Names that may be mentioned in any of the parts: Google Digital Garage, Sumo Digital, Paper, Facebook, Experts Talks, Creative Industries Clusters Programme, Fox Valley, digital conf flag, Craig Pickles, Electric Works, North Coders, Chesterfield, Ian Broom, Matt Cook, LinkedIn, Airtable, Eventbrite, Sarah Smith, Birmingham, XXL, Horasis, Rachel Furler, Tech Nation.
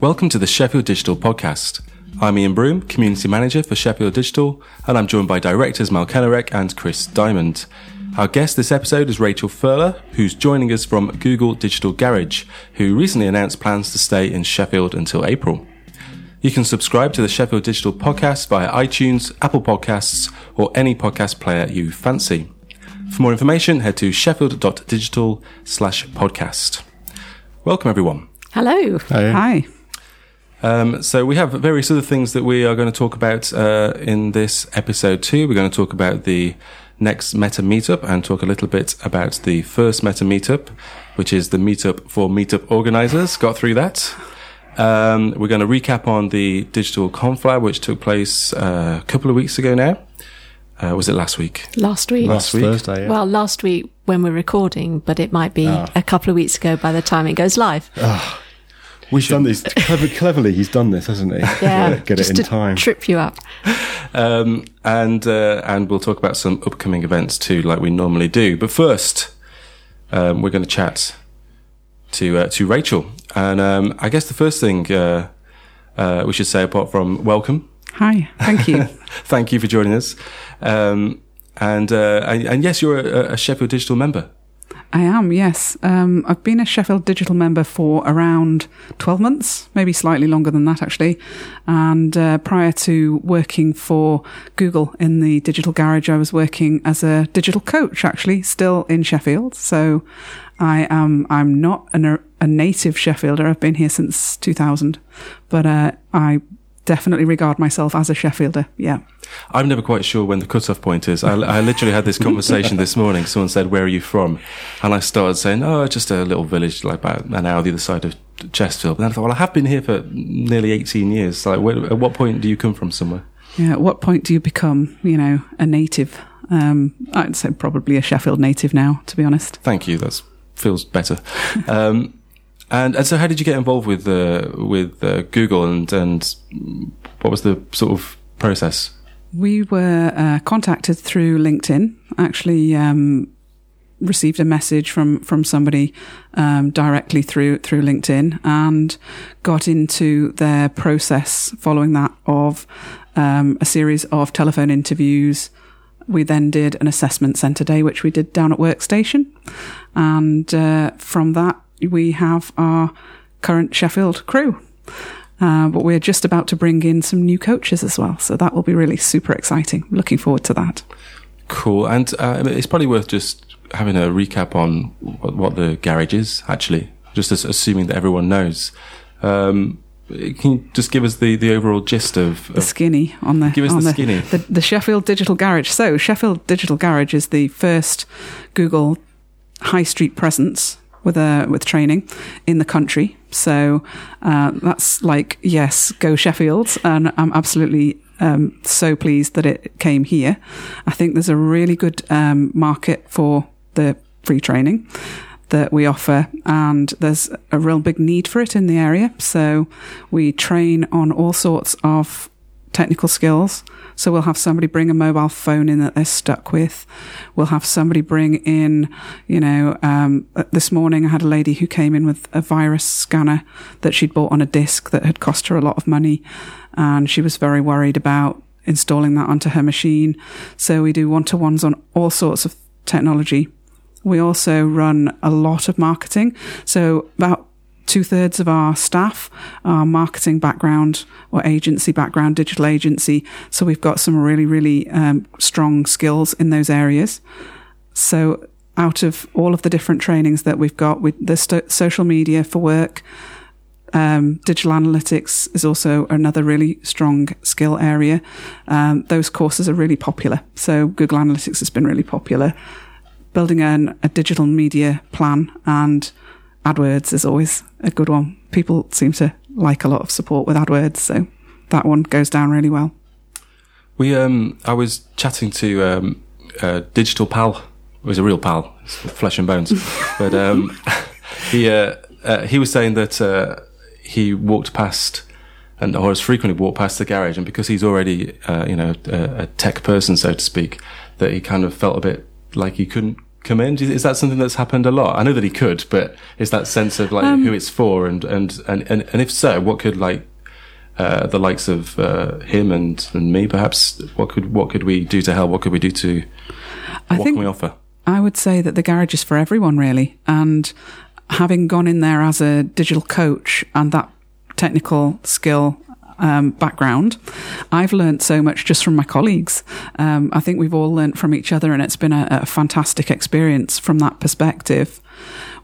Welcome to the Sheffield Digital podcast. I'm Ian Broom, Community Manager for Sheffield Digital, and I'm joined by directors Mal Kellerek and Chris Diamond. Our guest this episode is Rachel Furler, who's joining us from Google Digital Garage, who recently announced plans to stay in Sheffield until April. You can subscribe to the Sheffield Digital podcast via iTunes, Apple Podcasts, or any podcast player you fancy. For more information, head to sheffield.digital/podcast. Welcome, everyone. Hello. Hi. So we have various other things that we are going to talk about in this episode too. We're going to talk about the next Meta Meetup and talk a little bit about the first Meta Meetup, which is the meetup for meetup organisers. Got through that. We're going to recap on the digital conf flag, which took place a couple of weeks ago now. Was it last week? Last week. Thursday, yeah. Well, last week when we're recording, but it might be a couple of weeks ago by the time it goes live. He's done this cleverly. He's done this, hasn't he? Yeah, get it in time. Trip you up. And we'll talk about some upcoming events too, like we normally do. But first, we're going to chat to Rachel, and I guess the first thing we should say, apart from welcome. Hi, thank you. Thank you for joining us. And yes, you're a Sheffield Digital member. I am, yes. I've been a Sheffield Digital member for around 12 months, maybe slightly longer than that, actually. And prior to working for Google in the Digital Garage, I was working as a digital coach, actually, still in Sheffield. So I'm not a native Sheffielder. I've been here since 2000, but I definitely regard myself as a Sheffielder, yeah. I'm never quite sure when the cut-off point is. I literally had this conversation this morning. Someone said, where are you from? And I started saying, just a little village, like about an hour the other side of Chesterfield. And then I thought, well, I have been here for nearly 18 years. Like, at what point do you come from somewhere? Yeah, at what point do you become, a native? I'd say probably a Sheffield native now, to be honest. Thank you. That feels better. And so how did you get involved with Google and what was the sort of process? We were contacted through LinkedIn, actually received a message from somebody directly through LinkedIn and got into their process following that of a series of telephone interviews. We then did an assessment centre day, which we did down at Workstation. And from that, we have our current Sheffield crew, but we're just about to bring in some new coaches as well. So that will be really super exciting. Looking forward to that. Cool. And it's probably worth just having a recap on what the garage is, actually, just assuming that everyone knows. Can you just give us the overall gist of the skinny on the? Give us the skinny. The Sheffield Digital Garage. So Sheffield Digital Garage is the first Google high street presence with training in the country. So that's like, yes, go Sheffield. And I'm absolutely so pleased that it came here. I think there's a really good market for the free training that we offer, and there's a real big need for it in the area. So we train on all sorts of technical skills. So we'll have somebody bring a mobile phone in that they're stuck with. We'll have somebody bring in, this morning I had a lady who came in with a virus scanner that she'd bought on a disc that had cost her a lot of money. And she was very worried about installing that onto her machine. So we do one-to-ones on all sorts of technology. We also run a lot of marketing. So about 2/3 of our staff are marketing background or agency background, digital agency. So we've got some really, really strong skills in those areas. So out of all of the different trainings that we've got, with the social media for work, digital analytics is also another really strong skill area. Those courses are really popular. So Google Analytics has been really popular. Building a digital media plan and AdWords is always a good one. People seem to like a lot of support with AdWords, so that one goes down really well. We, I was chatting to Digital Pal. He was a real pal, flesh and bones. But he was saying that he walked past, and or has frequently walked past the garage, and because he's already a tech person, so to speak, that he kind of felt a bit like he couldn't come in? Is that something that's happened a lot? I know that he could, but it's that sense of like who it's for, and if so, what could like the likes of him and me perhaps, what could we do to help? What could we do to? What can we offer? I would say that the garage is for everyone really, and having gone in there as a digital coach and that technical skill background, I've learned so much just from my colleagues. I think we've all learned from each other, and it's been a fantastic experience from that perspective.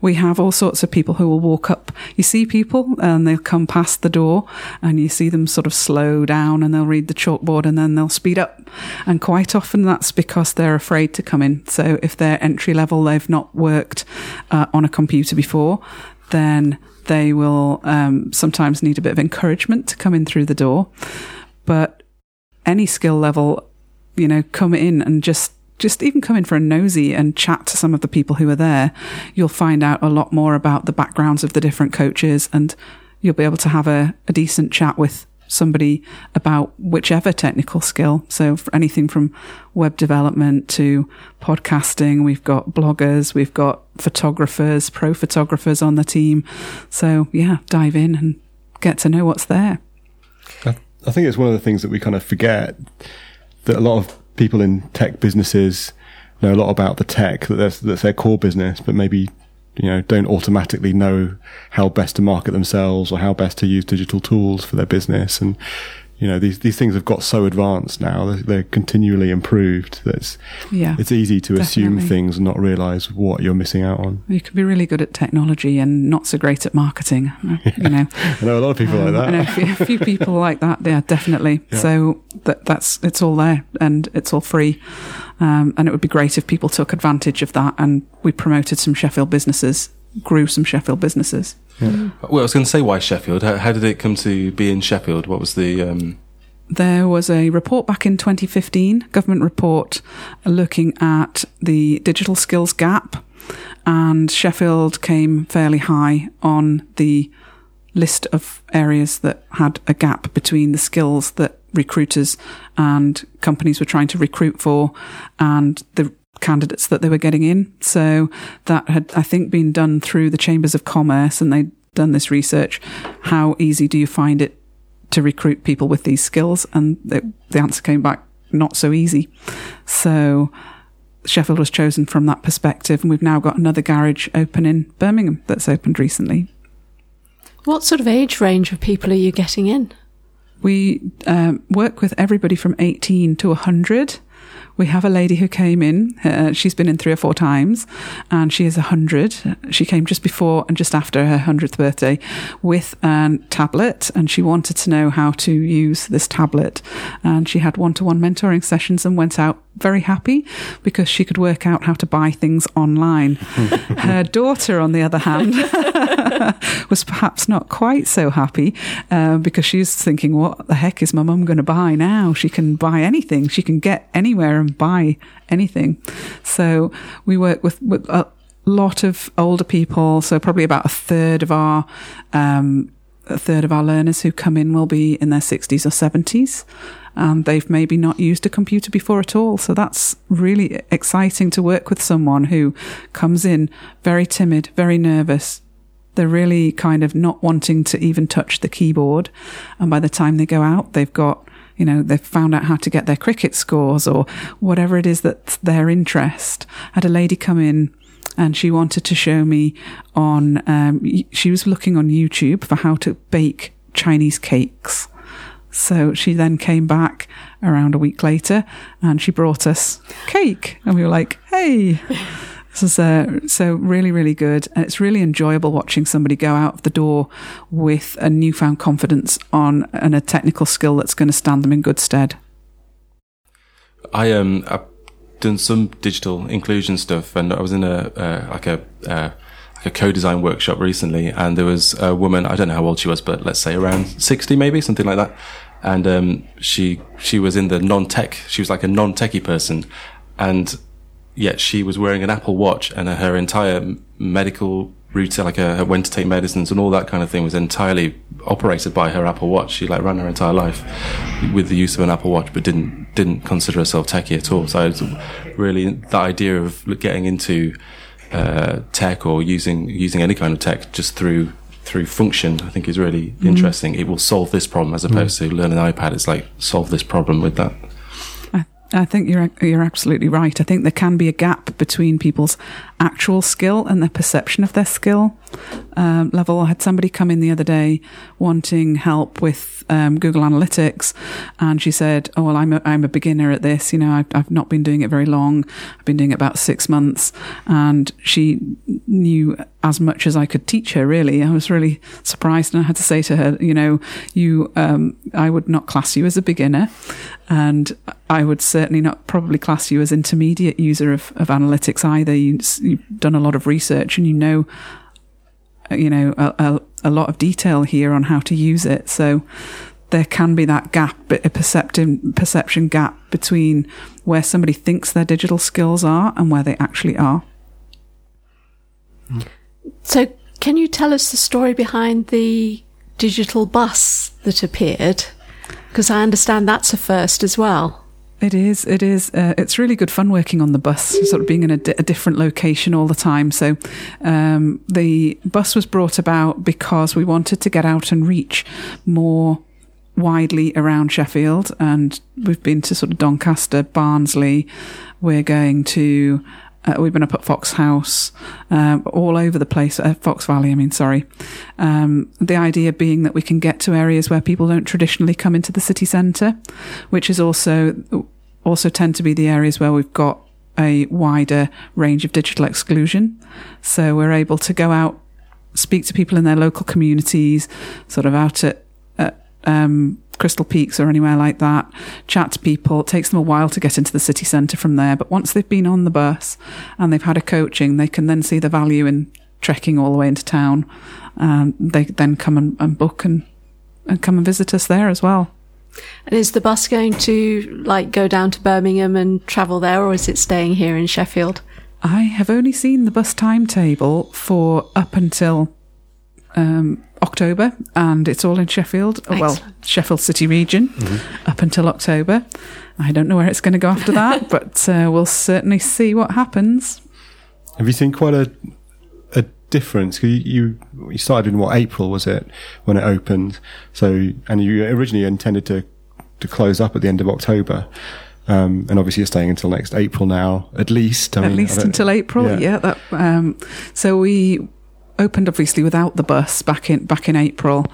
We have all sorts of people who will walk up. You see people and they'll come past the door and you see them sort of slow down and they'll read the chalkboard and then they'll speed up. And quite often that's because they're afraid to come in. So if they're entry level, they've not worked on a computer before, then they will sometimes need a bit of encouragement to come in through the door. But any skill level, you know, come in and just even come in for a nosy and chat to some of the people who are there. You'll find out a lot more about the backgrounds of the different coaches, and you'll be able to have a decent chat with somebody about whichever technical skill. So for anything from web development to podcasting, we've got bloggers, we've got photographers, pro photographers on the team. So yeah, dive in and get to know what's there. I think it's one of the things that we kind of forget, that a lot of people in tech businesses know a lot about the tech, that's their core business, but maybe, you know, don't automatically know how best to market themselves or how best to use digital tools for their business. And, you know, these things have got so advanced now, they're continually improved. It's easy to assume things and not realize what you're missing out on. You can be really good at technology and not so great at marketing, you know. I know a lot of people like that. I know a few people like that, yeah, definitely. Yeah. So that's it's all there and it's all free. And it would be great if people took advantage of that, and we promoted some Sheffield businesses, grew some Sheffield businesses. Yeah. Well, I was going to say, why Sheffield? How did it come to be in Sheffield? What was the... There was a report back in 2015, government report, looking at the digital skills gap, and Sheffield came fairly high on the list of areas that had a gap between the skills that recruiters and companies were trying to recruit for and the candidates that they were getting in. So that had, I think, been done through the Chambers of Commerce, and they'd done this research. How easy do you find it to recruit people with these skills? And the answer came back, not so easy. So Sheffield was chosen from that perspective, and we've now got another garage open in Birmingham that's opened recently. What sort of age range of people are you getting in? We work with everybody from 18 to 100. We have a lady who came in. She's been in 3 or 4 times, and she is 100. She came just before and just after her 100th birthday with a tablet, and she wanted to know how to use this tablet. And she had one-to-one mentoring sessions and went out very happy because she could work out how to buy things online. Her daughter, on the other hand, was perhaps not quite so happy because she's thinking, what the heck is my mum going to buy now? She can buy anything. She can get anywhere and buy anything. So we work with a lot of older people. So probably about a third of our learners who come in will be in their 60s or 70s. They've maybe not used a computer before at all. So that's really exciting to work with someone who comes in very timid, very nervous. They're really kind of not wanting to even touch the keyboard. And by the time they go out, they've got, you know, they've found out how to get their cricket scores or whatever it is that's their interest. I had a lady come in and she wanted to show me on, she was looking on YouTube for how to bake Chinese cakes. So she then came back around a week later and she brought us cake. And we were like, hey, this is so really, really good. And it's really enjoyable watching somebody go out of the door with a newfound confidence on and a technical skill that's going to stand them in good stead. I've done some digital inclusion stuff, and I was in a co-design workshop recently, and there was a woman, I don't know how old she was, but let's say around 60 maybe, something like that. And she was in the non-tech, she was like a non-techie person, and yet she was wearing an Apple Watch, and her entire medical routine, like her when to take medicines and all that kind of thing was entirely operated by her Apple Watch. She like ran her entire life with the use of an Apple Watch, but didn't consider herself techie at all. So really the idea of getting into tech or using any kind of tech just through function, I think is really interesting. It will solve this problem as opposed to learn an iPad. It's like solve this problem with that. I think you're absolutely right. I think there can be a gap between people's actual skill and their perception of their skill level. I had somebody come in the other day wanting help with Google Analytics, and she said, "Oh well, I'm a beginner at this. You know, I've not been doing it very long. I've been doing it about 6 months," and she knew as much as I could teach her. Really, I was really surprised, and I had to say to her, "You know, I would not class you as a beginner, and I would certainly not probably class you as intermediate user of analytics either. You've done a lot of research and you know a lot of detail here on how to use it." So there can be that gap, a perception gap between where somebody thinks their digital skills are and where they actually are. So can you tell us the story behind the digital bus that appeared? Because I understand that's a first as well. It is. It's really good fun working on the bus, sort of being in a different location all the time. So the bus was brought about because we wanted to get out and reach more widely around Sheffield. And we've been to sort of Doncaster, Barnsley. We're going to... we've been up at Fox House, all over the place, Fox Valley, sorry. The idea being that we can get to areas where people don't traditionally come into the city centre, which is also tend to be the areas where we've got a wider range of digital exclusion. So we're able to go out, speak to people in their local communities, sort of out at Crystal Peaks or anywhere like that, chat to people. It takes them a while to get into the city centre from there, but once they've been on the bus and they've had a coaching, they can then see the value in trekking all the way into town. They then come and book and come and visit us there as well. And is the bus going to go down to Birmingham and travel there, or is it staying here in Sheffield? I have only seen the bus timetable for up until October, and it's all in Sheffield. Excellent. Well, Sheffield City region up until October. I don't know where it's going to go after that, but we'll certainly see what happens. Have you seen quite a difference? You started in April, was it, when it opened? So, and you originally intended to close up at the end of October. And obviously you're staying until next April now, at least. At least until April, yeah. That, so we opened obviously without the bus back in April.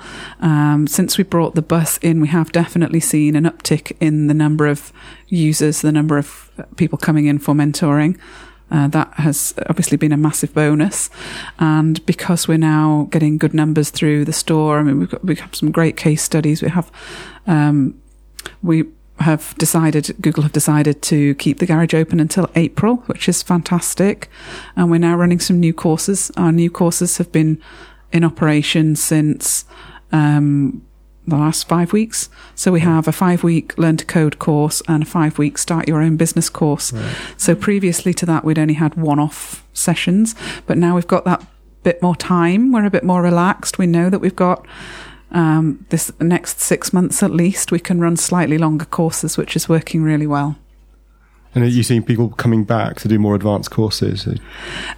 Since we brought the bus in, we have definitely seen an uptick in the number of users, the number of people coming in for mentoring. That has obviously been a massive bonus. And because we're now getting good numbers through the store, we have some great case studies. Google have decided to keep the garage open until April, which is fantastic. And we're now running some new courses. Our new courses have been in operation since the last 5 weeks. So we have a 5-week Learn to Code course and a 5-week Start Your Own Business course. Right. So previously to that, we'd only had one-off sessions, but now we've got that bit more time. We're a bit more relaxed. We know that we've got... this next 6 months at least, we can run slightly longer courses, which is working really well. And are you seeing people coming back to do more advanced courses?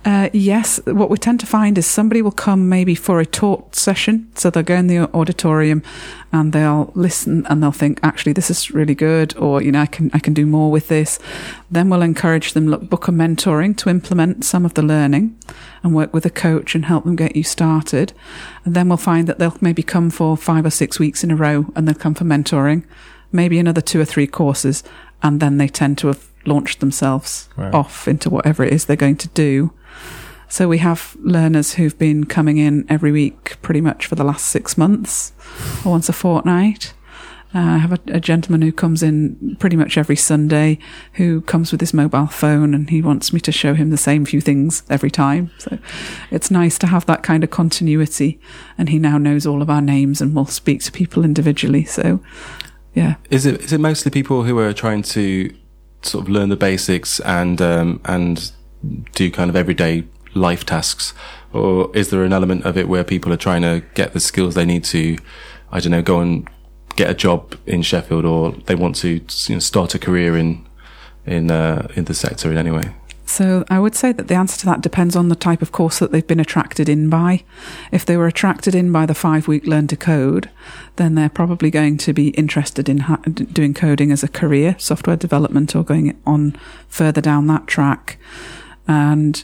Yes. What we tend to find is somebody will come maybe for a taught session. So they'll go in the auditorium and they'll listen and they'll think, actually, this is really good, or, you know, I can do more with this. Then we'll encourage them, book a mentoring to implement some of the learning and work with a coach and help them get you started. And then we'll find that they'll maybe come for 5 or 6 weeks in a row, and they'll come for mentoring, maybe another 2 or 3 courses, and then they tend to have launched themselves off into whatever it is they're going to do. So we have learners who've been coming in every week pretty much for the last 6 months, or once a fortnight. I have a gentleman who comes in pretty much every Sunday, who comes with his mobile phone, and he wants me to show him the same few things every time. So it's nice to have that kind of continuity, and he now knows all of our names and will speak to people individually. So yeah. Is it mostly people who are trying to sort of learn the basics and do kind of everyday life tasks, Or is there an element of it where people are trying to get the skills they need to, I don't know, go and get a job in Sheffield, or they want to, you know, start a career in the sector in any way? So I would say that the answer to that depends on the type of course that they've been attracted in by. If they were attracted in by the 5-week Learn to Code, then they're probably going to be interested in doing coding as a career, software development, or going on further down that track. And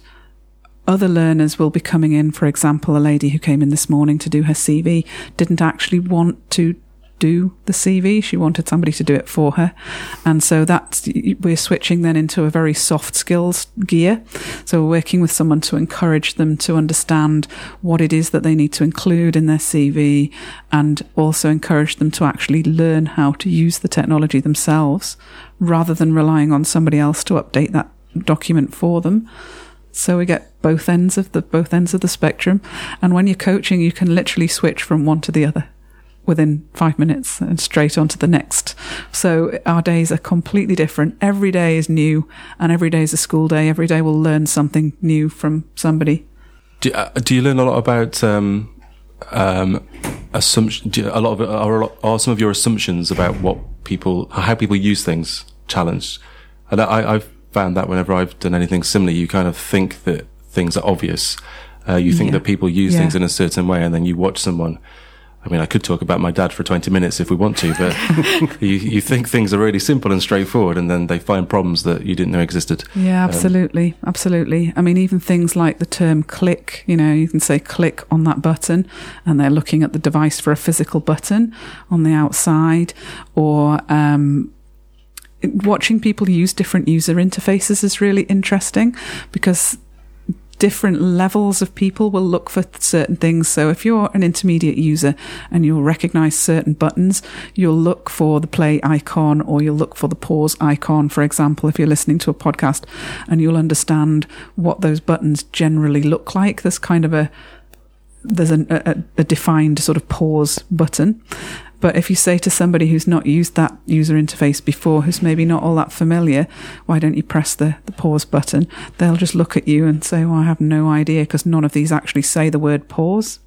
other learners will be coming in. For example, a lady who came in this morning to do her CV didn't actually want to do the CV. She wanted somebody to do it for her. And so that's, we're switching then into a very soft skills gear. So we're working with someone to encourage them to understand what it is that they need to include in their CV, and also encourage them to actually learn how to use the technology themselves, rather than relying on somebody else to update that document for them. So we get both ends of the spectrum. And when you're coaching, you can literally switch from one to the other within 5 minutes and straight on to the next. So our days are completely different. Every day is new, and every day is a school day. Every day we'll learn something new from somebody. Do you learn a lot about assumption? Are some of your assumptions about what people, how people use things, challenged? And I've found that whenever I've done anything similar, you kind of think that things are obvious. You think that people use things in a certain way, and then you watch someone. I mean, I could talk about my dad for 20 minutes if we want to, but you think things are really simple and straightforward, and then they find problems that you didn't know existed. Yeah, absolutely. Absolutely. I mean, even things like the term click, you know, you can say click on that button, and they're looking at the device for a physical button on the outside, or watching people use different user interfaces is really interesting, because different levels of people will look for certain things. So if you're an intermediate user and you'll recognize certain buttons, you'll look for the play icon, or you'll look for the pause icon, for example, if you're listening to a podcast, and you'll understand what those buttons generally look like. There's kind of a defined sort of pause button. But if you say to somebody who's not used that user interface before, who's maybe not all that familiar, why don't you press the pause button? They'll just look at you and say, well, I have no idea, because none of these actually say the word pause.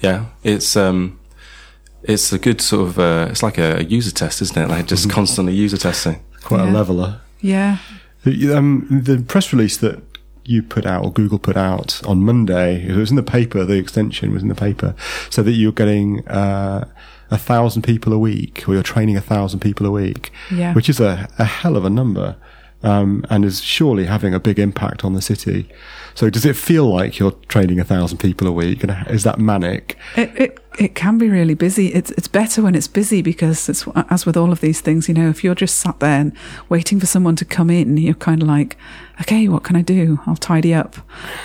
Yeah, it's a good sort of, it's like a user test, isn't it? Like just constantly user testing. Quite a leveler. Yeah. The press release that you put out, or Google put out on Monday, it was in the paper, the extension was in the paper, so that you're getting 1,000 people a week, or you're training 1,000 people a week, which is a hell of a number, and is surely having a big impact on the city. So does it feel like you're training 1,000 people a week, and is that manic? It can be really busy. It's better when it's busy, because it's, as with all of these things, you know, if you're just sat there and waiting for someone to come in, you're kind of like, okay, what can I do? I'll tidy up.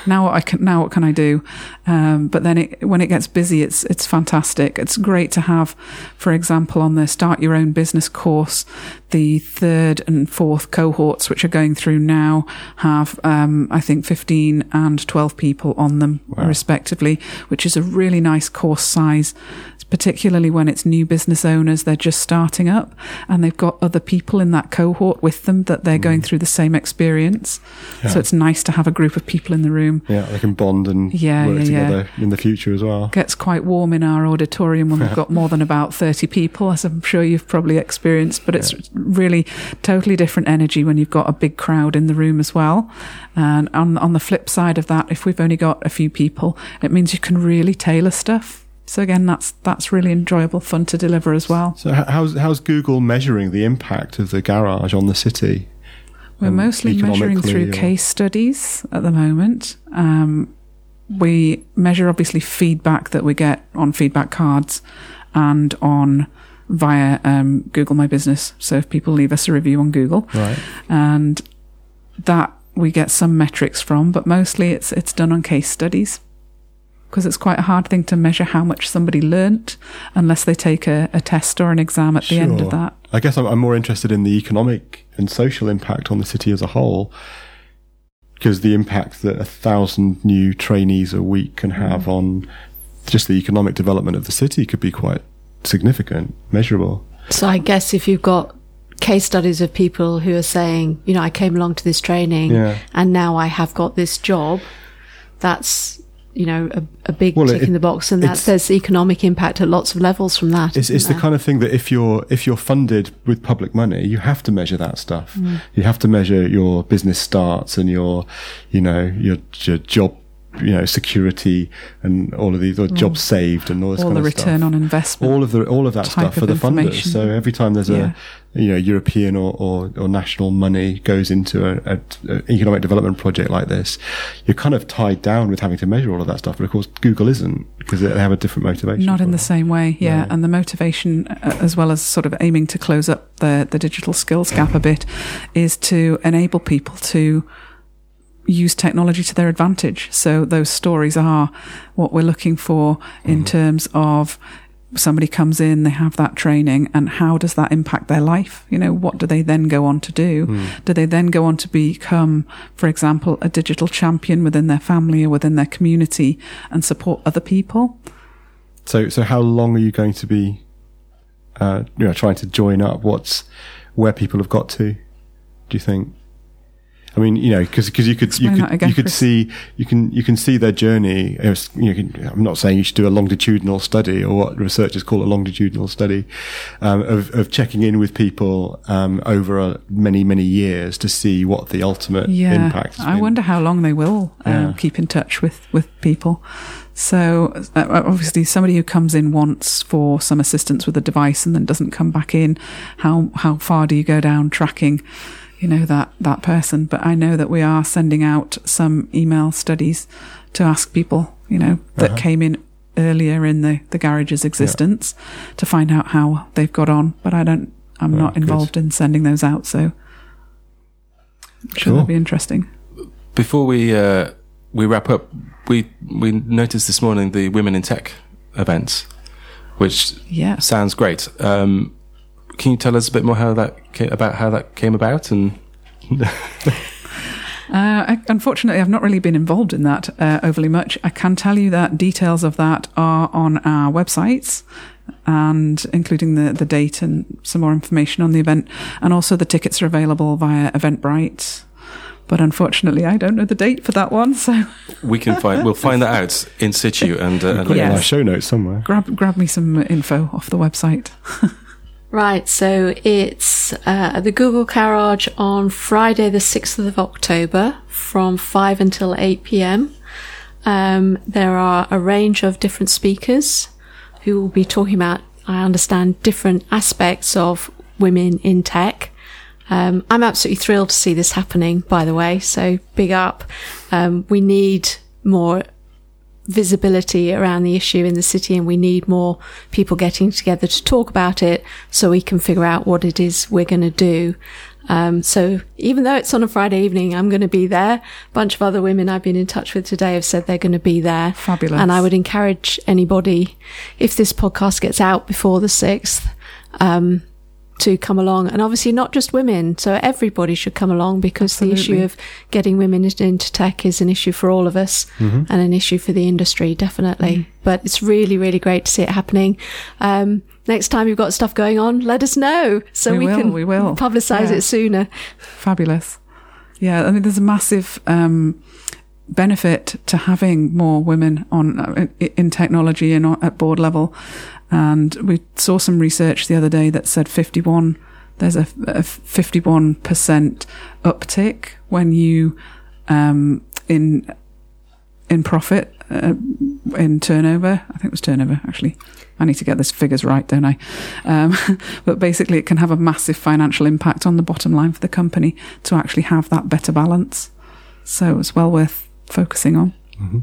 Now what can I do? But then when it gets busy, it's fantastic. It's great to have, for example, on the Start Your Own Business course, the 3rd and 4th cohorts, which are going through now, have, I think 15 and 12 people on them, respectively, which is a really nice course size, particularly when it's new business owners. They're just starting up, and they've got other people in that cohort with them that they're going through the same experience. Yeah. So it's nice to have a group of people in the room. Yeah, they can bond and work together in the future as well. Gets quite warm in our auditorium when we've got more than about 30 people, as I'm sure you've probably experienced, but it's really totally different energy when you've got a big crowd in the room as well. And on the flip side of that, if we've only got a few people, it means you can really tailor stuff. So again, that's really enjoyable fun to deliver as well. So how's Google measuring the impact of the garage on the city? We're mostly measuring through case studies at the moment. We measure obviously feedback that we get on feedback cards and on via Google My Business. So if people leave us a review on Google, and that we get some metrics from, but mostly it's done on case studies, because it's quite a hard thing to measure how much somebody learnt unless they take a test or an exam at the end of that. I guess I'm more interested in the economic and social impact on the city as a whole, because the impact that 1,000 new trainees a week can have on just the economic development of the city could be quite significant, measurable. So I guess if you've got case studies of people who are saying, you know, I came along to this training and now I have got this job, that's you know, a big tick in the box, and that there's economic impact at lots of levels from that. It's the kind of thing that if you're funded with public money, you have to measure that stuff. Mm. You have to measure your business starts and your job, security and all of these, or jobs saved and all this kind of stuff. All the return on investment. All of that stuff for the funders. So every time there's a European or national money goes into an economic development project like this, you're kind of tied down with having to measure all of that stuff. But of course, Google isn't, because they have a different motivation. Not in the same way, yeah. No. And the motivation, as well as sort of aiming to close up the digital skills gap a bit, is to enable people to use technology to their advantage. So those stories are what we're looking for in terms of somebody comes in, they have that training, and how does that impact their life? What do they then go on to do? Do they then go on to become, for example, a digital champion within their family or within their community and support other people? So how long are you going to be trying to join up? What's where people have got to, do you think? I mean, because you can see their journey. I'm not saying you should do a longitudinal study, or what researchers call a longitudinal study, of checking in with people over many years to see what the ultimate impact has been. I wonder how long they will keep in touch with people. So obviously somebody who comes in once for some assistance with a device and then doesn't come back in, how far do you go down tracking that person? But I know that we are sending out some email studies to ask people, that came in earlier in the garage's existence to find out how they've got on. But I'm not involved in sending those out, so I'm sure that'll be interesting. Before we wrap up, we noticed this morning the Women in Tech event, which sounds great. Can you tell us a bit more how that came about? And unfortunately, I've not really been involved in that overly much. I can tell you that details of that are on our websites, and including the date and some more information on the event. And also the tickets are available via Eventbrite. But unfortunately, I don't know the date for that one, so we'll find that out in situ and put it in our show notes somewhere. Grab me some info off the website. Right, so it's at the Google Garage on Friday the 6th of October from 5 until 8 p.m. There are a range of different speakers who will be talking about, I understand, different aspects of women in tech. I'm absolutely thrilled to see this happening, by the way, so big up. We need more visibility around the issue in the city, and we need more people getting together to talk about it so we can figure out what it is we're going to do. So even though it's on a Friday evening, I'm going to be there. A bunch of other women I've been in touch with today have said they're going to be there. Fabulous. And I would encourage anybody, if this podcast gets out before the 6th, to come along. And obviously not just women, so everybody should come along, because Absolutely. The issue of getting women into tech is an issue for all of us and an issue for the industry, definitely. But it's really, really great to see it happening. Next time you've got stuff going on, let us know, so we will publicize it sooner. Fabulous. I mean, there's a massive benefit to having more women in technology and at board level. And we saw some research the other day that said there's a 51% uptick when you, in profit, in turnover. I think it was turnover, actually. I need to get these figures right, don't I? But basically it can have a massive financial impact on the bottom line for the company to actually have that better balance. So it's well worth focusing on. Mm-hmm.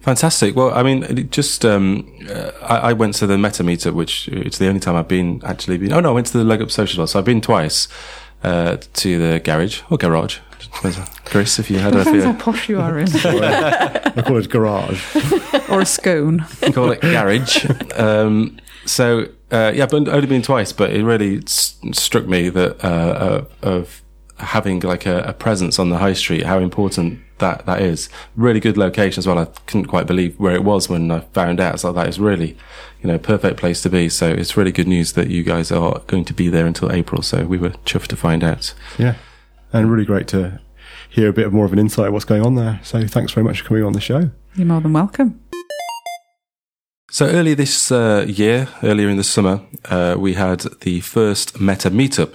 Fantastic. Well, I mean, I went to the Meta Meetup, which it's the only time I've been actually been. Oh no, I went to the Leg Up Social. So I've been twice to the garage. Chris, if you had a few. How posh you are in. I call it garage. Or a scone. I call it garage. I've only been twice, but it really struck me that of having like a presence on the high street, how important that is. Really good location as well. I couldn't quite believe where it was when I found out. So that is really, perfect place to be. So it's really good news that you guys are going to be there until April. So we were chuffed to find out. Yeah. And really great to hear a bit more of an insight of what's going on there. So thanks very much for coming on the show. You're more than welcome. So earlier this year, earlier in the summer, we had the first Meta Meetup.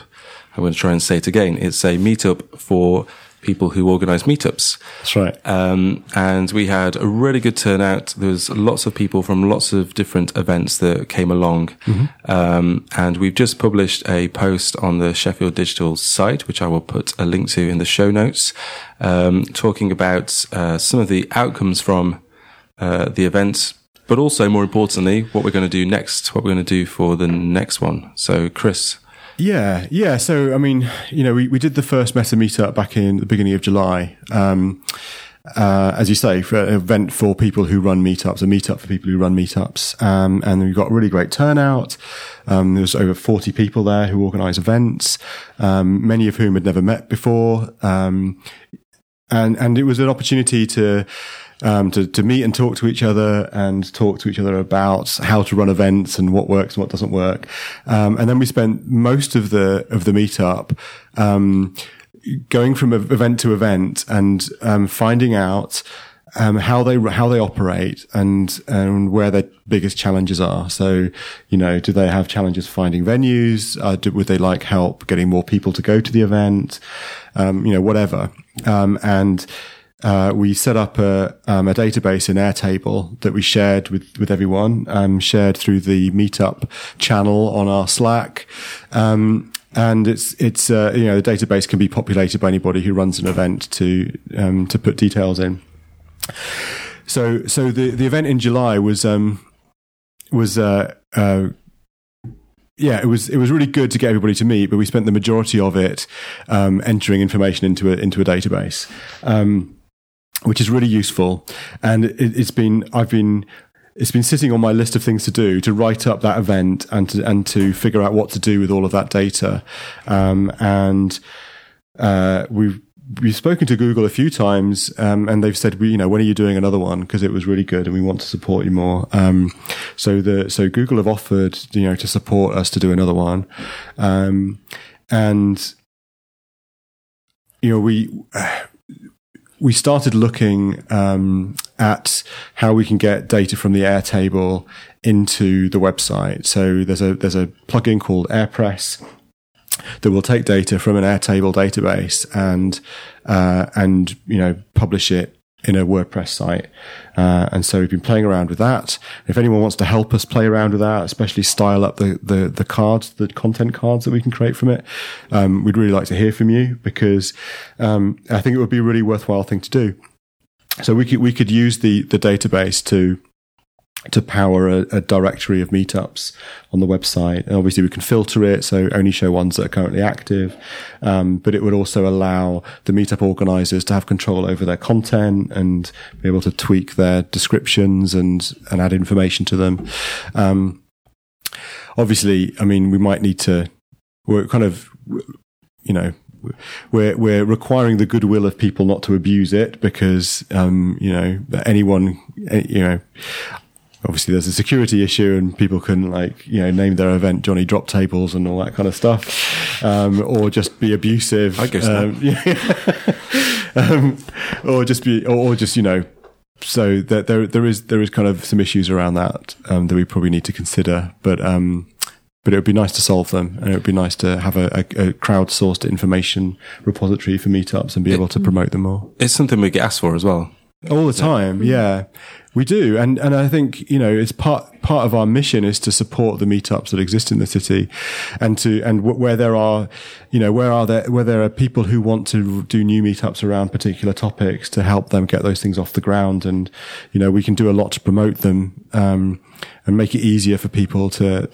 I'm going to try and say it again. It's a meetup for people who organise meetups. That's right. And we had a really good turnout. There was lots of people from lots of different events that came along. Mm-hmm. And we've just published a post on the Sheffield Digital site, which I will put a link to in the show notes, talking about some of the outcomes from the event, but also, more importantly, what we're going to do next, what we're going to do for the next one. So, Chris... Yeah. So, I mean, you know, we did the first Meta Meetup back in the beginning of July. As you say, for an event for people who run meetups, a meetup for people who run meetups. And we got a really great turnout. There was over 40 people there who organise events, many of whom had never met before. And it was an opportunity to meet and talk to each other about how to run events and what works and what doesn't work. And then we spent most of the meetup, going from event to event and, finding out, how they operate and where their biggest challenges are. So, you know, do they have challenges finding venues? Would they like help getting more people to go to the event? You know, whatever. We set up a database in Airtable that we shared with everyone, shared through the Meetup channel on our Slack. And it's you know, the database can be populated by anybody who runs an event to put details in. So the event in July was really good to get everybody to meet, but we spent the majority of it, entering information into a database. Which is really useful, and it's been sitting on my list of things to do, to write up that event and to figure out what to do with all of that data. We've spoken to Google a few times, and they've said, you know, when are you doing another one? Because it was really good and we want to support you more. So Google have offered, you know, to support us to do another one. You know, we started looking at how we can get data from the Airtable into the website. So there's a plugin called AirPress that will take data from an Airtable database and you know, publish it in a WordPress site. And so we've been playing around with that. If anyone wants to help us play around with that, especially style up the cards, the content cards that we can create from it, we'd really like to hear from you, because I think it would be a really worthwhile thing to do. So we could use the database to power a directory of meetups on the website. And obviously we can filter it, so only show ones that are currently active. But it would also allow the meetup organizers to have control over their content and be able to tweak their descriptions and add information to them. Obviously, I mean, we might need to, we're kind of, you know, we're requiring the goodwill of people not to abuse it, because, you know, anyone, you know, obviously there's a security issue and people can, like, you know, name their event Johnny Drop Tables and all that kind of stuff, or just be abusive. I guess or just, you know, so that there is kind of some issues around that, that we probably need to consider, but it would be nice to solve them, and it would be nice to have a crowdsourced information repository for meetups and be able to promote them more. It's something we get asked for as well. All the time, yeah. We do, and I think, you know, it's part of our mission is to support the meetups that exist in the city, and where there are people who want to do new meetups around particular topics, to help them get those things off the ground, and, you know, we can do a lot to promote them, and make it easier for people to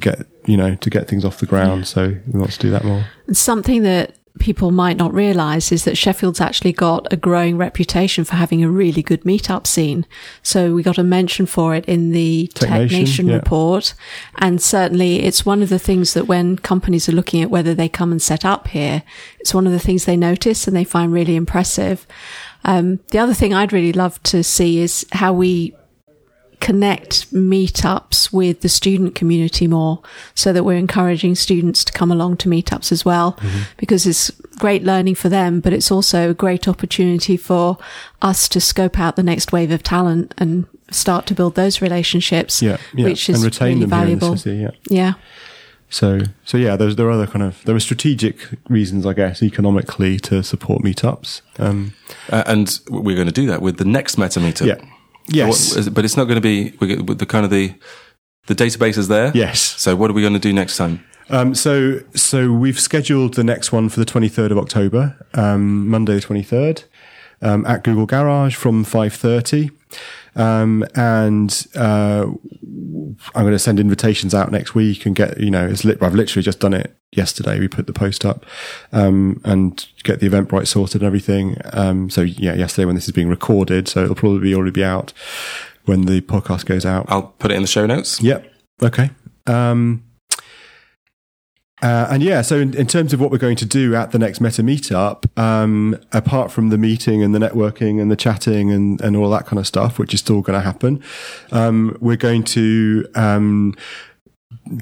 get, you know, to get things off the ground. So we want to do that more. Something that people might not realise is that Sheffield's actually got a growing reputation for having a really good meetup scene. So we got a mention for it in the Tech Nation report. And certainly it's one of the things that when companies are looking at whether they come and set up here, it's one of the things they notice and they find really impressive. The other thing I'd really love to see is how we connect meetups with the student community more, so that we're encouraging students to come along to meetups as well, because it's great learning for them, but it's also a great opportunity for us to scope out the next wave of talent and start to build those relationships, which is really valuable. So yeah, there are other kind of, there are strategic reasons, I guess, economically to support meetups. And we're going to do that with the next Meta Meetup. But it's not going to be with the kind of the database is there. Yes. So what are we going to do next time? So we've scheduled the next one for the 23rd of October, Monday the 23rd, at Google Garage from 5:30. I'm going to send invitations out next week and get, I've literally just done it yesterday. We put the post up, and get the Eventbrite sorted and everything. Yesterday when this is being recorded, so it'll probably already be out when the podcast goes out. I'll put it in the show notes. Yep. Okay. So in terms of what we're going to do at the next Meta Meetup, apart from the meeting and the networking and the chatting and all that kind of stuff, which is still going to happen, we're going to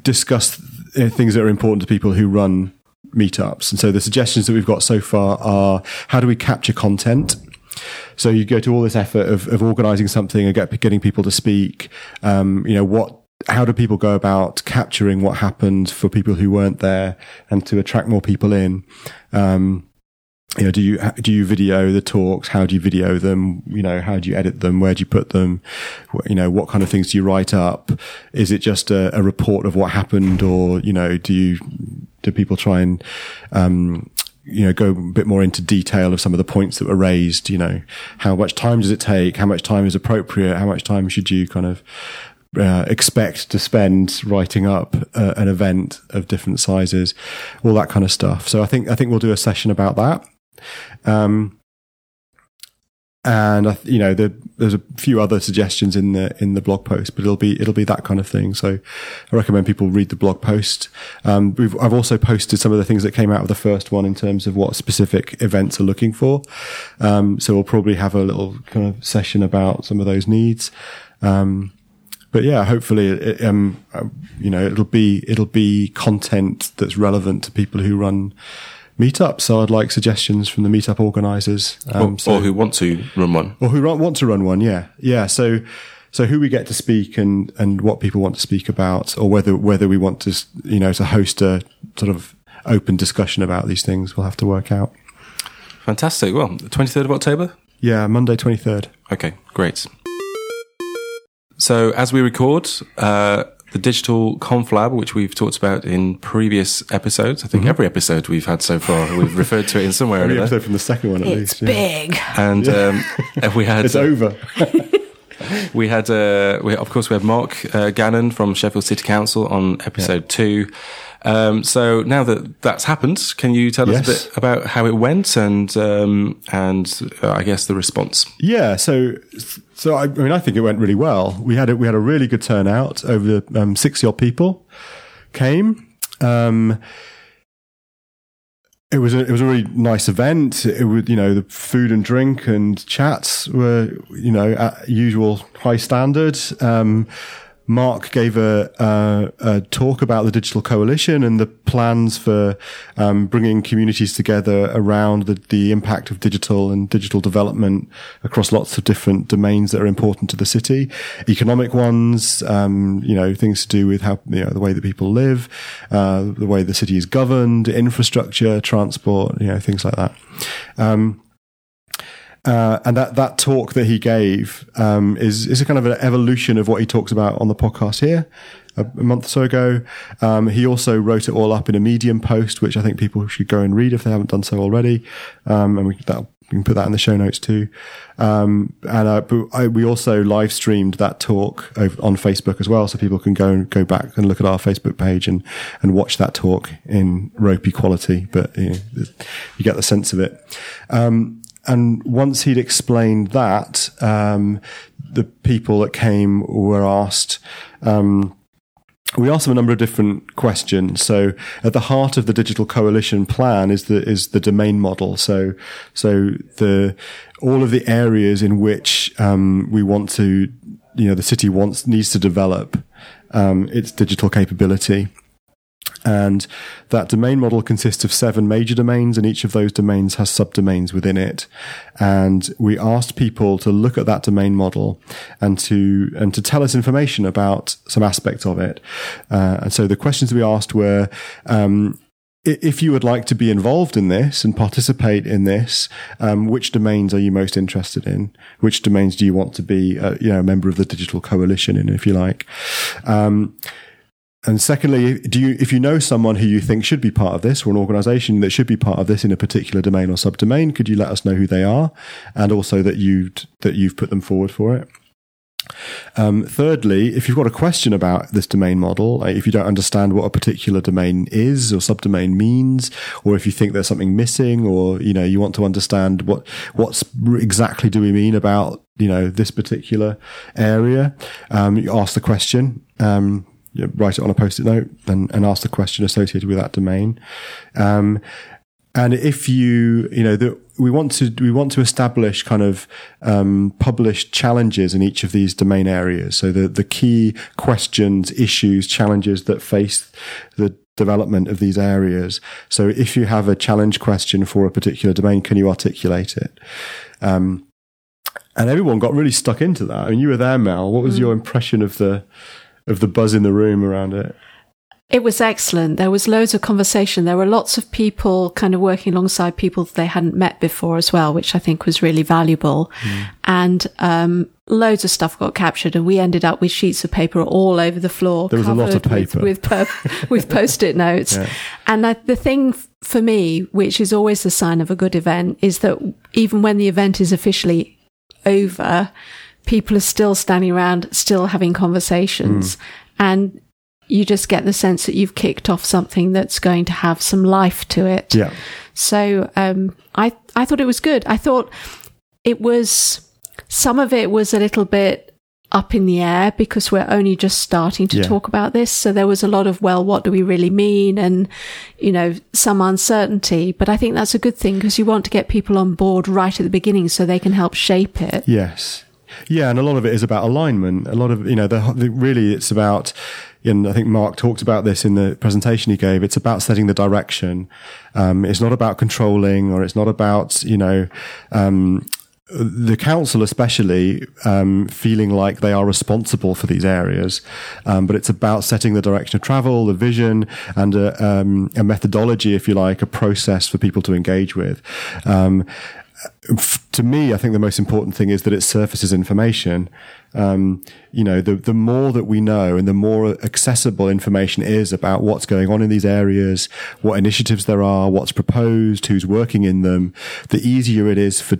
discuss things that are important to people who run meetups. And so the suggestions that we've got so far are, how do we capture content? So you go to all this effort of organising something and getting people to speak, how do people go about capturing what happened for people who weren't there and to attract more people in? Do you video the talks? How do you video them? How do you edit them? Where do you put them? What kind of things do you write up? Is it just a report of what happened, or, do people try and, go a bit more into detail of some of the points that were raised? How much time does it take? How much time is appropriate? How much time should you kind of, expect to spend writing up an event of different sizes, all that kind of stuff. So I think we'll do a session about that. There's a few other suggestions in the blog post, but it'll be that kind of thing. So I recommend people read the blog post. I've also posted some of the things that came out of the first one in terms of what specific events are looking for. So we'll probably have a little kind of session about some of those needs. But yeah, hopefully, it'll be content that's relevant to people who run meetups. So I'd like suggestions from the meetup organisers, or who want to run one, Yeah, yeah. So who we get to speak and what people want to speak about, or whether we want to to host a sort of open discussion about these things, we'll have to work out. Fantastic. Well, the 23rd of October. Yeah, Monday 23rd. Okay, great. So as we record, the digital conf lab, which we've talked about in previous episodes, I think every episode we've had so far, we've referred to it in some way or another. Every episode from the second one, at least. It's big. And we had... It's over. We had Mark Gannon from Sheffield City Council on episode 2. So now that's happened, can you tell us a bit about how it went and I guess the response? Yeah, so I think it went really well. We had a really good turnout. Over 60 odd people came. It was a really nice event. It was, the food and drink and chats were, at usual high standard. Mark gave a talk about the Digital Coalition and the plans for bringing communities together around the impact of digital and digital development across lots of different domains that are important to the city, economic ones, things to do with how the way that people live, the way the city is governed, infrastructure, transport, things like that. And that talk that he gave is a kind of an evolution of what he talks about on the podcast here a month or so ago. He also wrote it all up in a Medium post, which I think people should go and read if they haven't done so already. We can put that in the show notes too. We also live streamed that talk on Facebook as well, so people can go back and look at our Facebook page and watch that talk in ropey quality, but you get the sense of it. And once he'd explained that, the people that came were asked, we asked them a number of different questions. So at the heart of the Digital Coalition plan is the domain model. So all of the areas in which, we want to the city needs to develop its digital capability. And that domain model consists of 7 major domains, and each of those domains has subdomains within it. And we asked people to look at that domain model and to tell us information about some aspects of it. And so the questions we asked were, if you would like to be involved in this and participate in this, which domains are you most interested in? Which domains do you want to be, a member of the digital coalition in, if you like? And secondly, if you know someone who you think should be part of this, or an organization that should be part of this in a particular domain or subdomain, could you let us know who they are, and also that you've put them forward for it? Thirdly, if you've got a question about this domain model, if you don't understand what a particular domain is or subdomain means, or if you think there's something missing, or you want to understand what's exactly do we mean about this particular area, you ask the question. Write it on a post-it note and ask the question associated with that domain. And if we want to establish kind of published challenges in each of these domain areas. So the key questions, issues, challenges that face the development of these areas. So if you have a challenge question for a particular domain, can you articulate it? And everyone got really stuck into that. I mean, you were there, Mal. What was your impression of the buzz in the room around it? It was excellent. There was loads of conversation. There were lots of people kind of working alongside people that they hadn't met before as well, which I think was really valuable. And loads of stuff got captured, and we ended up with sheets of paper all over the floor. There was a lot of paper with post-it notes. Yeah. And the thing for me, which is always the sign of a good event, is that even when the event is officially over, people are still standing around, still having conversations. And you just get the sense that you've kicked off something that's going to have some life to it. Yeah. So I thought it was good. I thought it was, some of it was a little bit up in the air because we're only just starting to talk about this. So there was a lot of, well, what do we really mean? And, some uncertainty. But I think that's a good thing because you want to get people on board right at the beginning so they can help shape it. Yes. Yeah, and a lot of it is about alignment. A lot of, really it's about, and I think Mark talked about this in the presentation he gave, it's about setting the direction. It's not about controlling, or it's not about, the council especially feeling like they are responsible for these areas, but it's about setting the direction of travel, the vision, and a methodology, if you like, a process for people to engage with. To me, I think the most important thing is that it surfaces information. The more that we know and the more accessible information is about what's going on in these areas, what initiatives there are, what's proposed, who's working in them, the easier it is for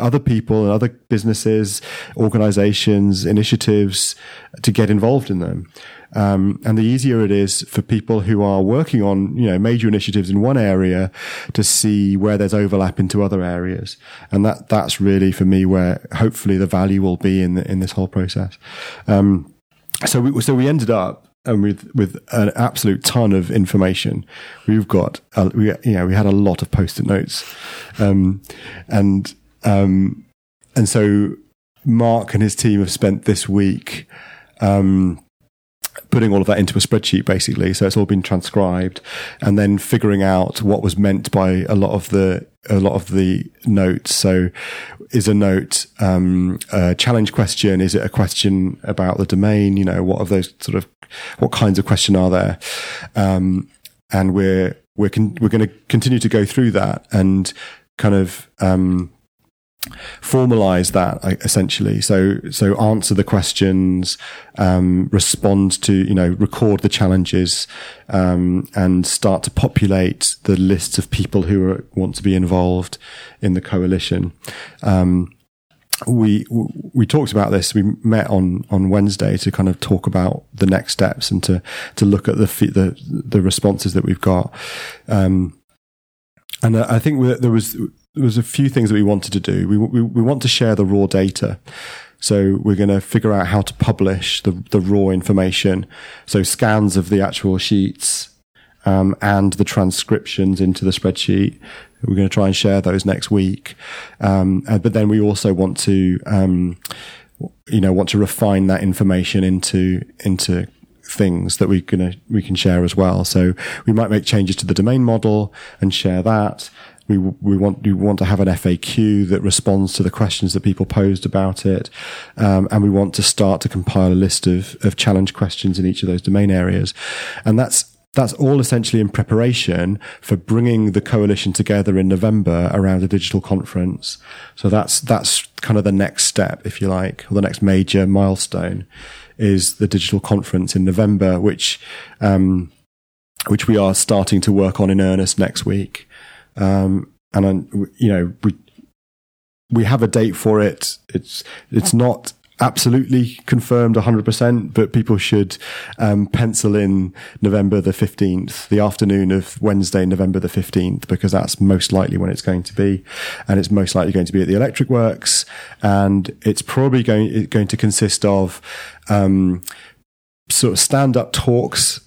other people and other businesses, organizations, initiatives to get involved in them. And the easier it is for people who are working on, major initiatives in one area to see where there's overlap into other areas. And that's really for me where hopefully the value will be in this whole process. So we ended up with an absolute ton of information. We've got, we had a lot of post-it notes. And so Mark and his team have spent this week, putting all of that into a spreadsheet, basically. So it's all been transcribed, and then figuring out what was meant by a lot of the notes. So is a note, a challenge question? Is it a question about the domain? What kinds of question are there? And we're going to continue to go through that and kind of, formalize that essentially. So answer the questions, respond to, record the challenges, and start to populate the list of people who want to be involved in the coalition. We talked about this. We met on Wednesday to kind of talk about the next steps and to look at the responses that we've got. And I think there was a few things that we wanted to do. We want to share the raw data. So we're going to figure out how to publish the raw information. So scans of the actual sheets, and the transcriptions into the spreadsheet. We're going to try and share those next week. But then we also want to, you know, want to refine that information into things that we can share as well. So we might make changes to the domain model and share that. We want to have an FAQ that responds to the questions that people posed about it. And we want to start to compile a list of challenge questions in each of those domain areas. And that's all essentially in preparation for bringing the coalition together in November around a digital conference. So that's kind of the next step, if you like, or the next major milestone is the digital conference in November, which we are starting to work on in earnest next week. We have a date for it. It's not absolutely confirmed 100%, but people should pencil in November the 15th, the afternoon of Wednesday, November the 15th, because that's most likely when it's going to be. And it's most likely going to be at the Electric Works. And it's probably going to consist of sort of stand-up talks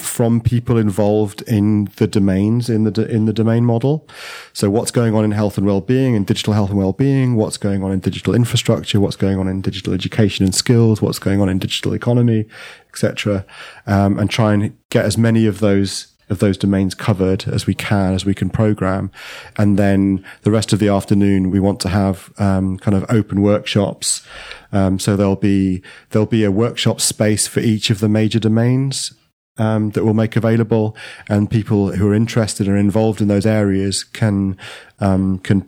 from people involved in the domains, in the domain model. So what's going on in health and well-being, in digital health and well-being, what's going on in digital infrastructure, what's going on in digital education and skills, what's going on in digital economy, etc. And try and get as many of those domains covered as we can program. And then the rest of the afternoon, we want to have kind of open workshops. So there'll be a workshop space for each of the major domains that we'll make available, and people who are interested or involved in those areas can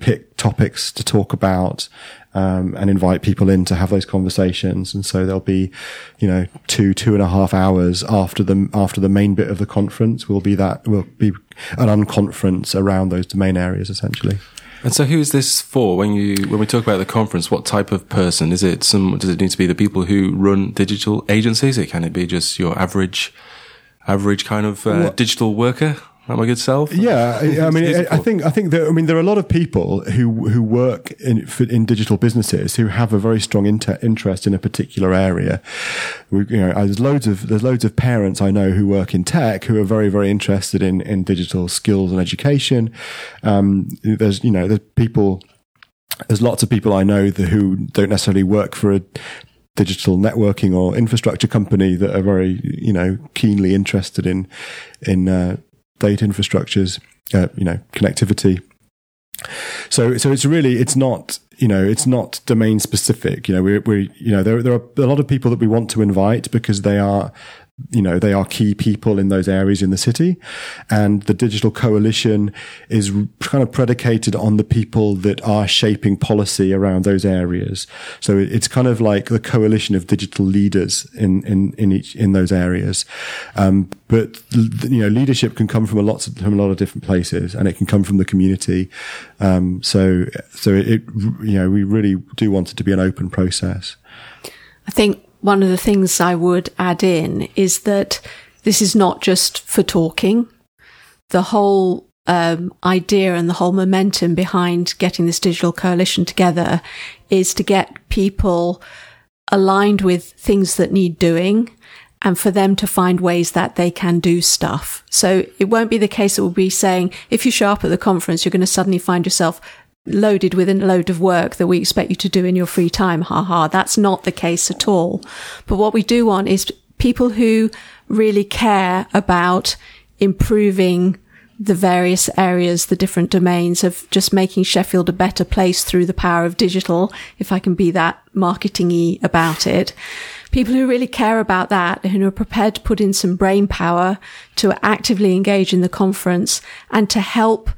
pick topics to talk about, and invite people in to have those conversations. And so there'll be, you know, 2.5 hours after the main bit of the conference will be an unconference around those domain areas essentially. And so who is this for? When we talk about the conference, what type of person is it? Does it need to be the people who run digital agencies? Can it be just your average kind of digital worker, like my good self? Yeah, I mean, I think there are a lot of people who work in digital businesses who have a very strong interest in a particular area. There's loads of parents I know who work in tech who are very, very interested in digital skills and education. There's lots of people I know who don't necessarily work for a digital networking or infrastructure company that are very, keenly interested in data infrastructures, connectivity. So it's not domain specific. There are a lot of people that we want to invite because they are key people in those areas in the city, and the digital coalition is kind of predicated on the people that are shaping policy around those areas. So it's kind of like the coalition of digital leaders in those areas. But leadership can come from a lot of different places, and it can come from the community. So we really do want it to be an open process. I think one of the things I would add in is that this is not just for talking. The whole idea and the whole momentum behind getting this digital coalition together is to get people aligned with things that need doing, and for them to find ways that they can do stuff. So it won't be the case that we'll be saying, if you show up at the conference, you're going to suddenly find yourself loaded with a load of work that we expect you to do in your free time. That's not the case at all. But what we do want is people who really care about improving the various areas, the different domains of just making Sheffield a better place through the power of digital, if I can be that marketing-y about it. People who really care about that and who are prepared to put in some brain power to actively engage in the conference and to help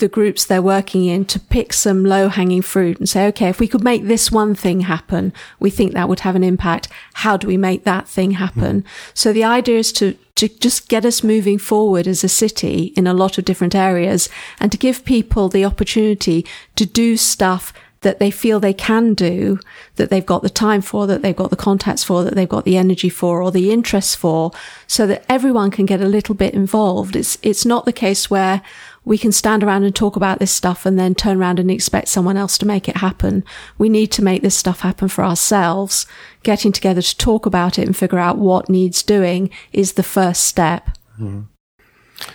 the groups they're working in to pick some low-hanging fruit and say, okay, if we could make this one thing happen, we think that would have an impact. How do we make that thing happen? So the idea is to just get us moving forward as a city in a lot of different areas, and to give people the opportunity to do stuff that they feel they can do, that they've got the time for, that they've got the contacts for, that they've got the energy for, or the interests for, so that everyone can get a little bit involved. It's not the case where we can stand around and talk about this stuff and then turn around and expect someone else to make it happen. We need to make this stuff happen for ourselves. Getting together to talk about it and figure out what needs doing is the first step. Mm.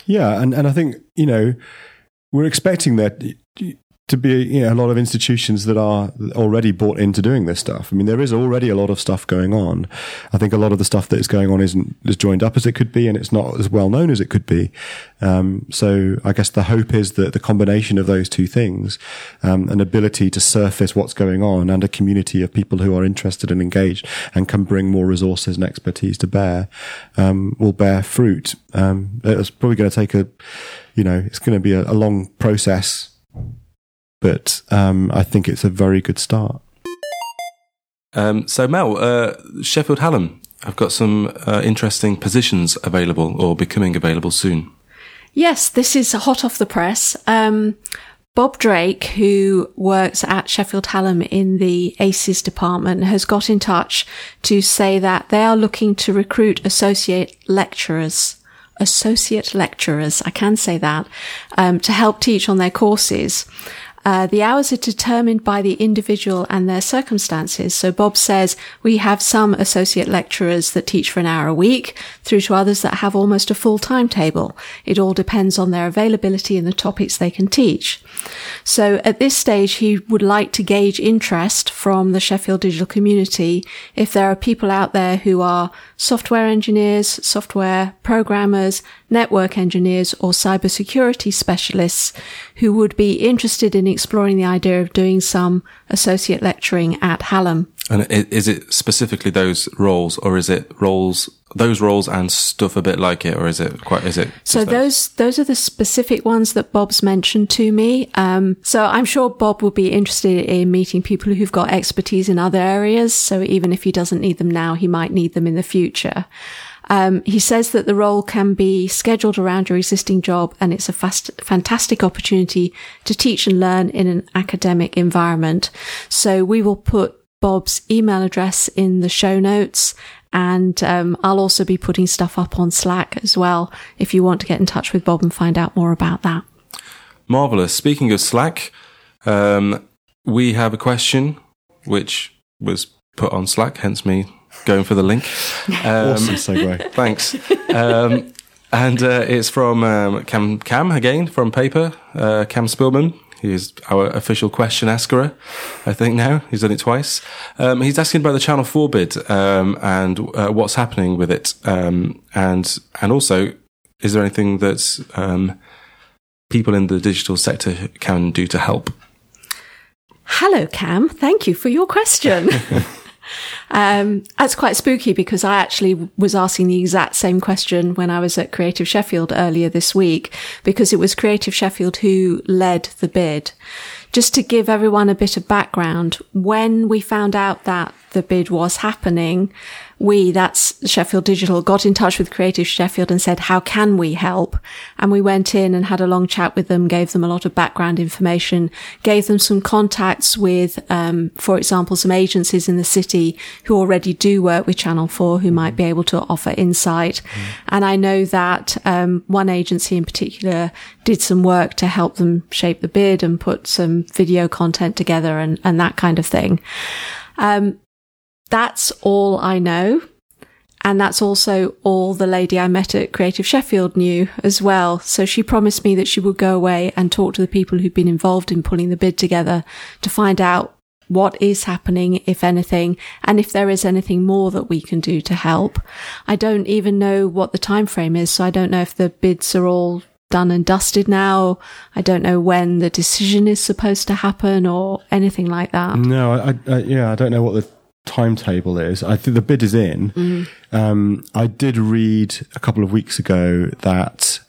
Yeah. And I think, we're expecting that to be, you know, a lot of institutions that are already bought into doing this stuff. I mean, there is already a lot of stuff going on. I think a lot of the stuff that is going on isn't as joined up as it could be, and it's not as well known as it could be. So I guess the hope is that the combination of those two things, an ability to surface what's going on and a community of people who are interested and engaged and can bring more resources and expertise to bear, will bear fruit. It's probably going to take it's going to be a long process. But I think it's a very good start. So, Mal, Sheffield Hallam, I've got some interesting positions available or becoming available soon. Yes, this is hot off the press. Bob Drake, who works at Sheffield Hallam in the ACES department, has got in touch to say that they are looking to recruit associate lecturers, I can say that, to help teach on their courses. The hours are determined by the individual and their circumstances. So Bob says, we have some associate lecturers that teach for an hour a week through to others that have almost a full timetable. It all depends on their availability and the topics they can teach. So at this stage, he would like to gauge interest from the Sheffield Digital community. If there are people out there who are software engineers, software programmers, network engineers, or cybersecurity specialists who would be interested in exploring the idea of doing some associate lecturing at Hallam. And is it specifically those roles, or is it those roles and stuff a bit like it, or is it? So those are the specific ones that Bob's mentioned to me. So I'm sure Bob will be interested in meeting people who've got expertise in other areas. So even if he doesn't need them now, he might need them in the future. He says that the role can be scheduled around your existing job, and it's a fantastic opportunity to teach and learn in an academic environment. So we will put Bob's email address in the show notes, and I'll also be putting stuff up on Slack as well if you want to get in touch with Bob and find out more about that. Marvellous. Speaking of Slack, we have a question which was put on Slack, hence me going for the link. Awesome segue. Thanks. And it's from Cam again from Paper, Cam Spilman. He is our official question asker, I think now. He's done it twice. He's asking about the Channel 4 bid and what's happening with it. And also, is there anything that people in the digital sector can do to help? Hello, Cam. Thank you for your question. That's quite spooky, because I actually was asking the exact same question when I was at Creative Sheffield earlier this week, because it was Creative Sheffield who led the bid. Just to give everyone a bit of background, when we found out that the bid was happening, that's Sheffield Digital, got in touch with Creative Sheffield and said, how can we help? And we went in and had a long chat with them, gave them a lot of background information, gave them some contacts with, for example, some agencies in the city who already do work with Channel 4 who might be able to offer insight. Mm. And I know that one agency in particular did some work to help them shape the bid and put some video content together and that kind of thing. That's all I know. And that's also all the lady I met at Creative Sheffield knew as well. So she promised me that she would go away and talk to the people who've been involved in pulling the bid together to find out what is happening, if anything, and if there is anything more that we can do to help. I don't even know what the time frame is, so I don't know if the bids are all done and dusted now. I don't know when the decision is supposed to happen or anything like that. No, I don't know what the timetable is. I think the bid is in. Mm-hmm. I did read a couple of weeks ago that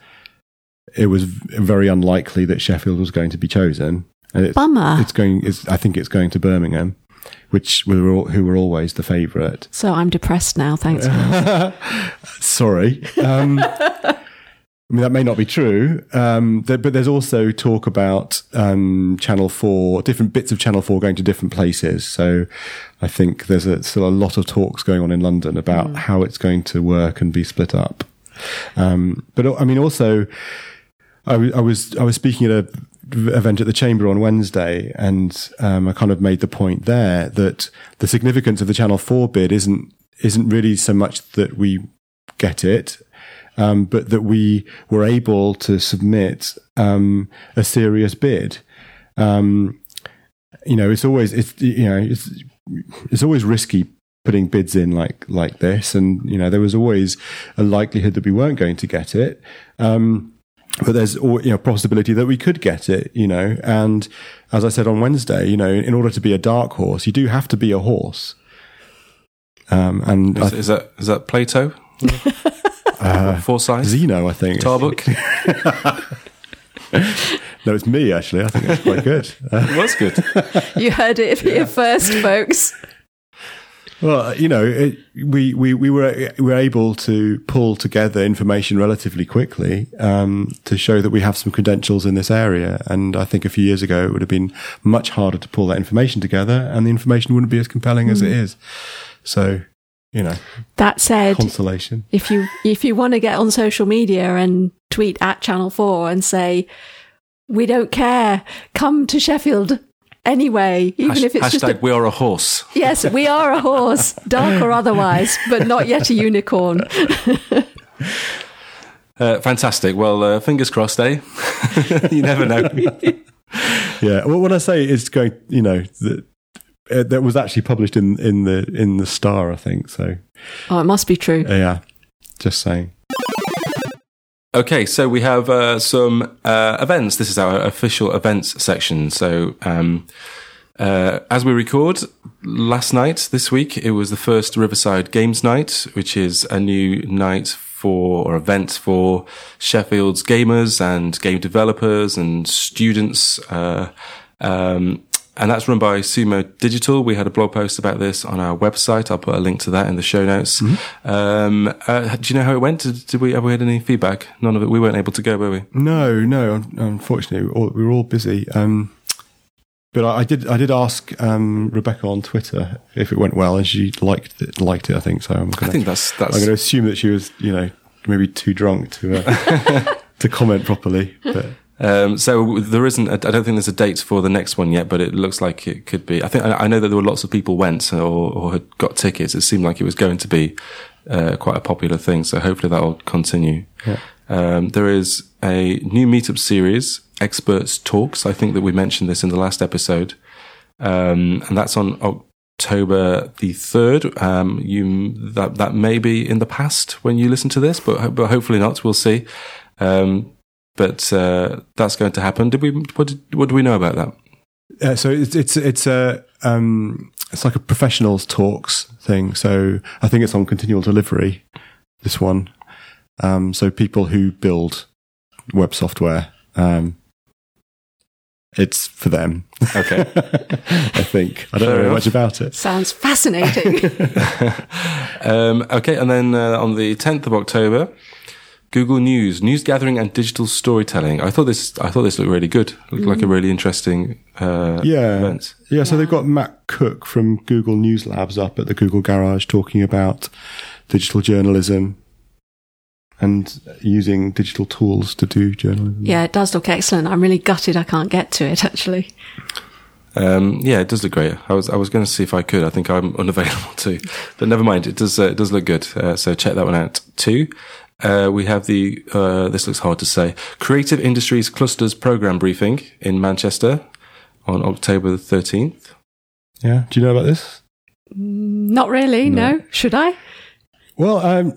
it was very unlikely that Sheffield was going to be chosen. Bummer. I think it's going to Birmingham, who were always the favourite. So I'm depressed now. Thanks. Sorry. I mean, that may not be true, but there's also talk about Channel 4, different bits of Channel 4 going to different places. So I think there's still a lot of talks going on in London about how it's going to work and be split up. But I mean, also, I was speaking at an event at the Chamber on Wednesday, and I kind of made the point there that the significance of the Channel 4 bid isn't really so much that we get it, but that we were able to submit a serious bid. You know, it's always risky putting bids in like this, and you know there was always a likelihood that we weren't going to get it, but there's a possibility that we could get it, you know. And as I said on Wednesday, you know, in order to be a dark horse, you do have to be a horse. And is that Plato? Forsyth? Zeno, I think. Tarbuck. No, it's me actually. I think that's quite good. It was good. You heard it here first, folks. Well, you know, we were able to pull together information relatively quickly to show that we have some credentials in this area. And I think a few years ago it would have been much harder to pull that information together, and the information wouldn't be as compelling as it is. So, you know, that said, consolation. If you want to get on social media and tweet at Channel 4 and say, "We don't care, come to Sheffield." Anyway, even if it's just we are a horse. Yes, we are a horse, dark or otherwise, but not yet a unicorn. Fantastic. Well, fingers crossed, eh? You never know. Yeah. Well, when I say it's going, you know, that was actually published in the Star, I think. So. Oh, it must be true. Yeah. Just saying. Okay, so we have some events. This is our official events section. So as we record, last night, this week, it was the first Riverside Games Night, which is a new night for, or event for, Sheffield's gamers and game developers and students. And that's run by Sumo Digital. We had a blog post about this on our website. I'll put a link to that in the show notes. Mm-hmm. Do you know how it went? Have we had any feedback? None of it. We weren't able to go, were we? No. Unfortunately, we were all busy. But I did ask Rebecca on Twitter if it went well, and she liked it. I think so. I'm going to assume that she was, you know, maybe too drunk to to comment properly, but. So there isn't. I don't think there's a date for the next one yet, but it looks like it could be. I think I know that there were lots of people went or had got tickets. It seemed like it was going to be quite a popular thing. So hopefully that will continue. Yeah. There is a new meetup series, Experts Talks. I think that we mentioned this in the last episode, and that's on October the 3rd. That may be in the past when you listen to this, but hopefully not. We'll see. But that's going to happen. What do we know about that? So it's like a professionals talks thing. So I think it's on continual delivery, this one. So people who build web software, it's for them. Okay. I think. I don't know very much about it. Sounds fascinating. Okay, and then on the 10th of October. Google News gathering and digital storytelling. I thought this looked really good. It looked like a really interesting event. Yeah, so they've got Matt Cook from Google News Labs up at the Google Garage talking about digital journalism and using digital tools to do journalism. Yeah, it does look excellent. I'm really gutted I can't get to it, actually. Yeah, it does look great. I was going to see if I could. I think I'm unavailable too. But never mind, it does look good. So check that one out too. We have the, this looks hard to say, Creative Industries Clusters Programme Briefing in Manchester on October the 13th. Yeah. Do you know about this? Not really, no. Should I? Well,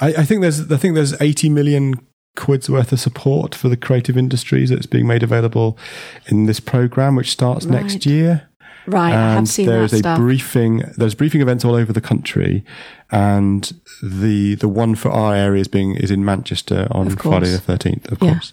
I think there's 80 million quid's worth of support for the creative industries that's being made available in this programme, which starts next year. Right, and I have seen that stuff. There's briefing events all over the country, and the one for our area is in Manchester on Friday the 13th, of course.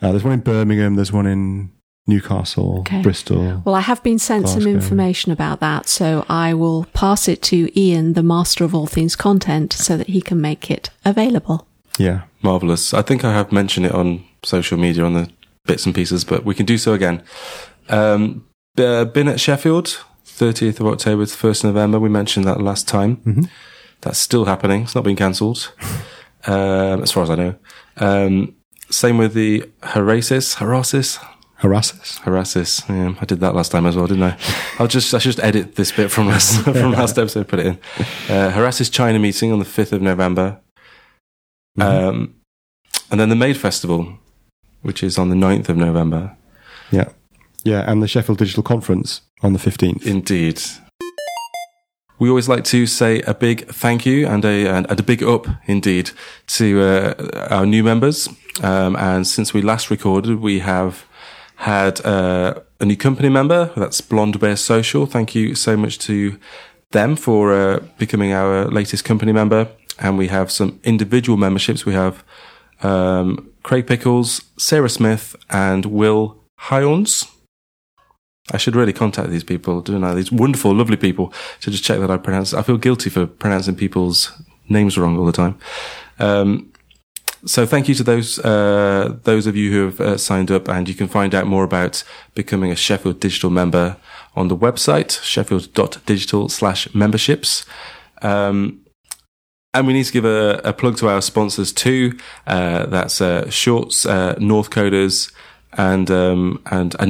There's one in Birmingham, there's one in Newcastle, Bristol. Well, I have been sent some information about that, so I will pass it to Ian, the master of all things content, so that he can make it available. Yeah, marvellous. I think I have mentioned it on social media on the bits and pieces, but we can do so again. Been at Sheffield, 30th of October to 1st November. We mentioned that last time. Mm-hmm. That's still happening. It's not been cancelled, as far as I know. Same with the Horasis. Yeah, I did that last time as well, didn't I? I should just edit this bit from last episode, put it in. Horasis China meeting on the 5th of November. Mm-hmm. And then the Maid Festival, which is on the 9th of November. Yeah. Yeah, and the Sheffield Digital Conference on the 15th. Indeed. We always like to say a big thank you and a big up indeed to our new members. And since we last recorded, we have had a new company member. That's Blonde Bear Social. Thank you so much to them for becoming our latest company member. And we have some individual memberships. We have Craig Pickles, Sarah Smith, and Will Hyons. I should really contact these people, don't I? These wonderful, lovely people. So just check that I pronounce. I feel guilty for pronouncing people's names wrong all the time. So thank you to those of you who have signed up, and you can find out more about becoming a Sheffield Digital member on the website, sheffield.digital/memberships. And we need to give a plug to our sponsors too. That's Shorts, North Coders, and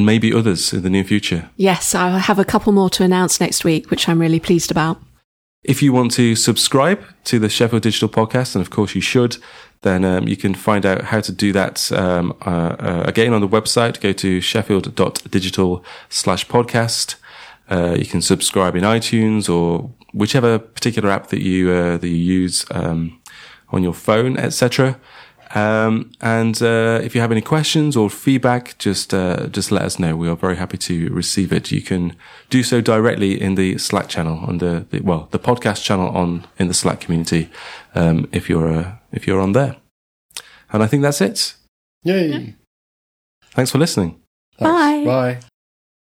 maybe others in the near future. Yes, I'll have a couple more to announce next week, which I'm really pleased about. If you want to subscribe to the Sheffield Digital Podcast, and of course you should, then you can find out how to do that again on the website. Go to sheffield.digital/podcast. You can subscribe in iTunes or whichever particular app that you use on your phone, etc. And if you have any questions or feedback, just let us know. We are very happy to receive it. You can do so directly in the Slack channel on the podcast channel in the Slack community. If you're on there, and I think that's it. Yay! Yeah. Thanks for listening. Thanks. Bye. Bye.